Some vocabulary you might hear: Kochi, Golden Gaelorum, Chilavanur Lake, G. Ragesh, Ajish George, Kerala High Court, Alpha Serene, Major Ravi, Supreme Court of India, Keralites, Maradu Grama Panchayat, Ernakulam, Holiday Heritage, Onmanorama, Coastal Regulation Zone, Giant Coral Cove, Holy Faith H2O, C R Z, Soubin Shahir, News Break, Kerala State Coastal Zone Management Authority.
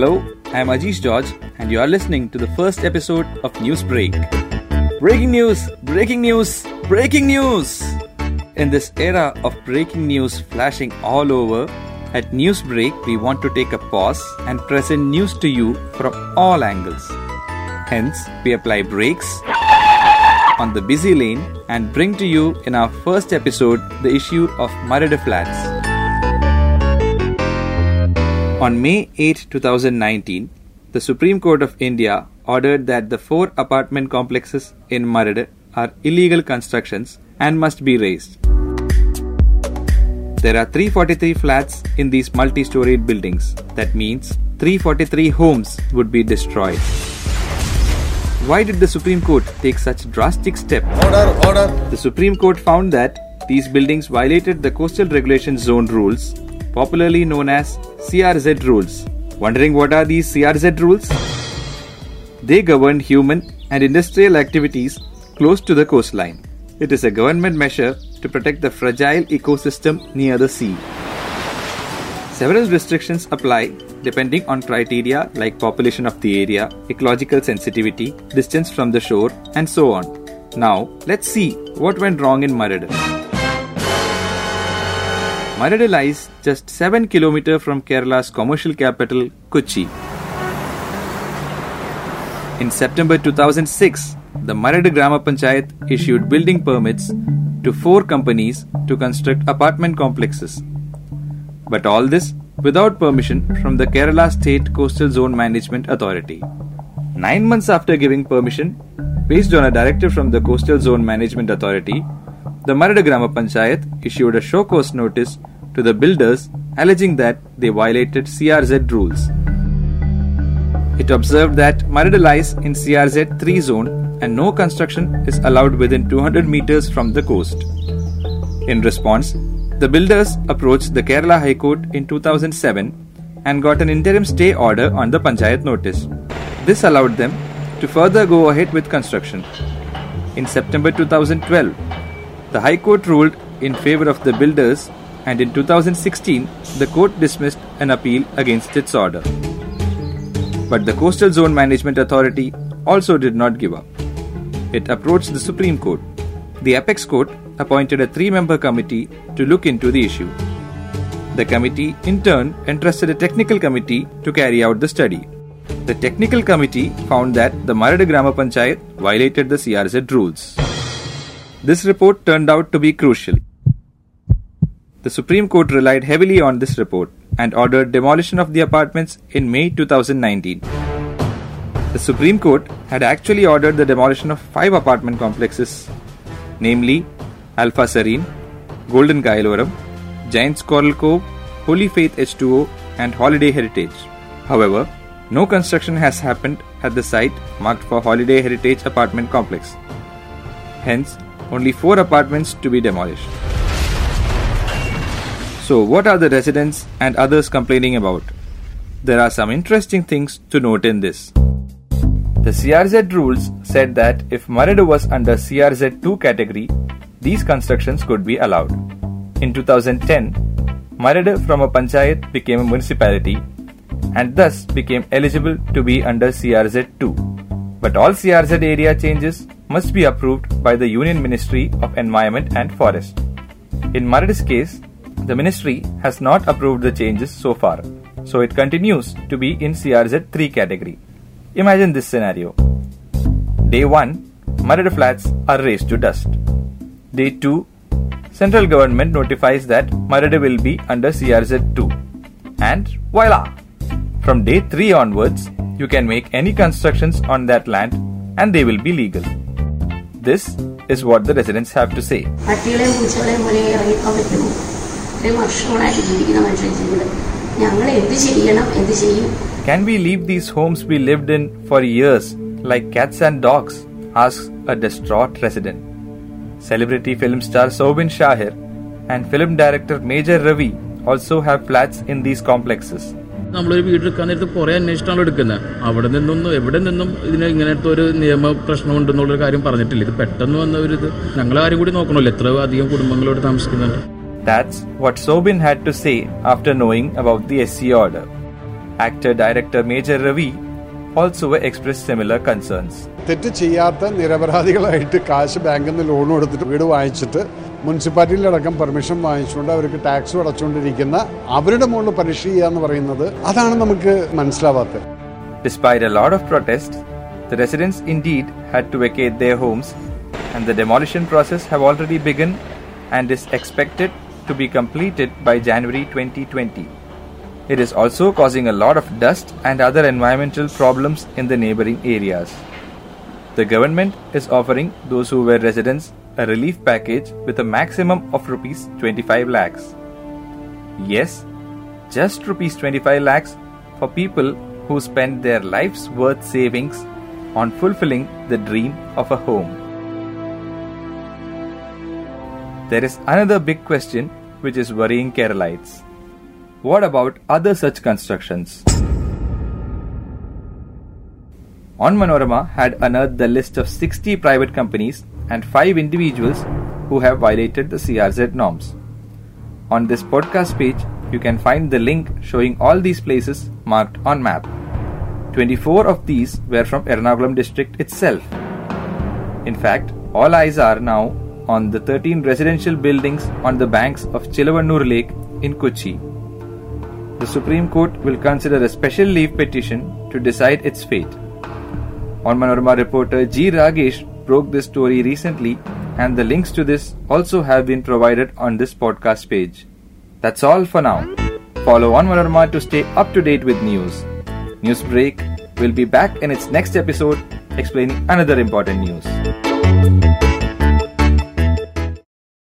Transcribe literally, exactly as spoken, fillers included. Hello, I am Ajish George and you are listening to the first episode of News Break. Breaking news, breaking news, breaking news! In this era of breaking news flashing all over, at News Break we want to take a pause and present news to you from all angles. Hence, we apply brakes on the busy lane and bring to you in our first episode the issue of Maradu flats. On May eighth, twenty nineteen, the Supreme Court of India ordered that the four apartment complexes in Maradu are illegal constructions and must be razed. There are three hundred forty-three flats in these multi-storied buildings. That means three hundred forty-three homes would be destroyed. Why did the Supreme Court take such drastic step? Order, order. The Supreme Court found that these buildings violated the Coastal Regulation Zone rules, popularly known as C R Z rules. Wondering what are these C R Z rules? They govern human and industrial activities close to the coastline. It is a government measure to protect the fragile ecosystem near the sea. Several restrictions apply depending on criteria like population of the area, ecological sensitivity, distance from the shore, and so on. Now, let's see what went wrong in Maradu. Maradu lies just seven kilometers from Kerala's commercial capital, Kochi. In September two thousand six, the Maradu Grama Panchayat issued building permits to four companies to construct apartment complexes. But all this without permission from the Kerala State Coastal Zone Management Authority. Nine months after giving permission, based on a directive from the Coastal Zone Management Authority, the Maradu Grama Panchayat issued a show cause notice to the builders alleging that they violated C R Z rules. It observed that Maradu lies in C R Z three zone and no construction is allowed within two hundred meters from the coast. In response, the builders approached the Kerala High Court in two thousand seven and got an interim stay order on the Panchayat notice. This allowed them to further go ahead with construction. In September two thousand twelve, the High Court ruled in favour of the builders, and in two thousand sixteen, the court dismissed an appeal against its order. But the Coastal Zone Management Authority also did not give up. It approached the Supreme Court. The Apex Court appointed a three-member committee to look into the issue. The committee, in turn, entrusted a technical committee to carry out the study. The technical committee found that the Maradu Grama Panchayat violated the C R Z rules. This report turned out to be crucial. The Supreme Court relied heavily on this report and ordered demolition of the apartments in May two thousand nineteen. The Supreme Court had actually ordered the demolition of five apartment complexes, namely Alpha Serene, Golden Gaelorum, Giant Coral Cove, Holy Faith H two O and Holiday Heritage. However, no construction has happened at the site marked for Holiday Heritage apartment complex. Hence, only four apartments to be demolished. So what are the residents and others complaining about? There are some interesting things to note in this. The C R Z rules said that if Maradu was under C R Z two category, these constructions could be allowed. In two thousand ten, Maradu from a panchayat became a municipality and thus became eligible to be under C R Z two. But all C R Z area changes must be approved by the Union Ministry of Environment and Forest. In Maradu's case, the ministry has not approved the changes so far, so it continues to be in C R Z three category. Imagine this scenario. Day one, Maradu flats are razed to dust. Day two, central government notifies that Maradu will be under C R Z two. And voila! From day three onwards, you can make any constructions on that land and they will be legal. This is what the residents have to say. Can we leave these homes we lived in for years like cats and dogs? Asks a distraught resident. Celebrity film star Soubin Shahir and film director Major Ravi also have flats in these complexes. That's what Soubin had to say after knowing about the S C order. Actor-director Major Ravi also expressed similar concerns. Municipality അടക്കം permission വാങ്ങിച്ചുകൊണ്ട് അവർക്ക് tax അടച്ചുകൊണ്ടിരിക്കുന്ന അവരുടെ മുകളിൽ പലിശ ചെയ്യാന്ന് പറയുന്നത് അതാണ് നമുക്ക് മനസ്സിലാവാത്തത്. Despite a lot of protests, the residents indeed had to vacate their homes, and the demolition process have already begun and is expected to be completed by January twenty twenty. It is also causing a lot of dust and other environmental problems in the neighboring areas. The government is offering those who were residents a relief package with a maximum of rupees twenty-five lakhs. Yes, just rupees twenty-five lakhs for people who spend their life's worth savings on fulfilling the dream of a home. There is another big question which is worrying Keralites. What about other such constructions? Onmanorama had unearthed the list of sixty private companies and five individuals who have violated the C R Z norms. On this podcast page, you can find the link showing all these places marked on map. twenty-four of these were from Ernakulam district itself. In fact, all eyes are now on the thirteen residential buildings on the banks of Chilavanur Lake in Kochi. The Supreme Court will consider a special leave petition to decide its fate. Onmanorama reporter G. Ragesh broke this story recently, and the links to this also have been provided on this podcast page. That's all for now. Follow Onmanorama to stay up to date with news. News Break will be back in its next episode explaining another important news.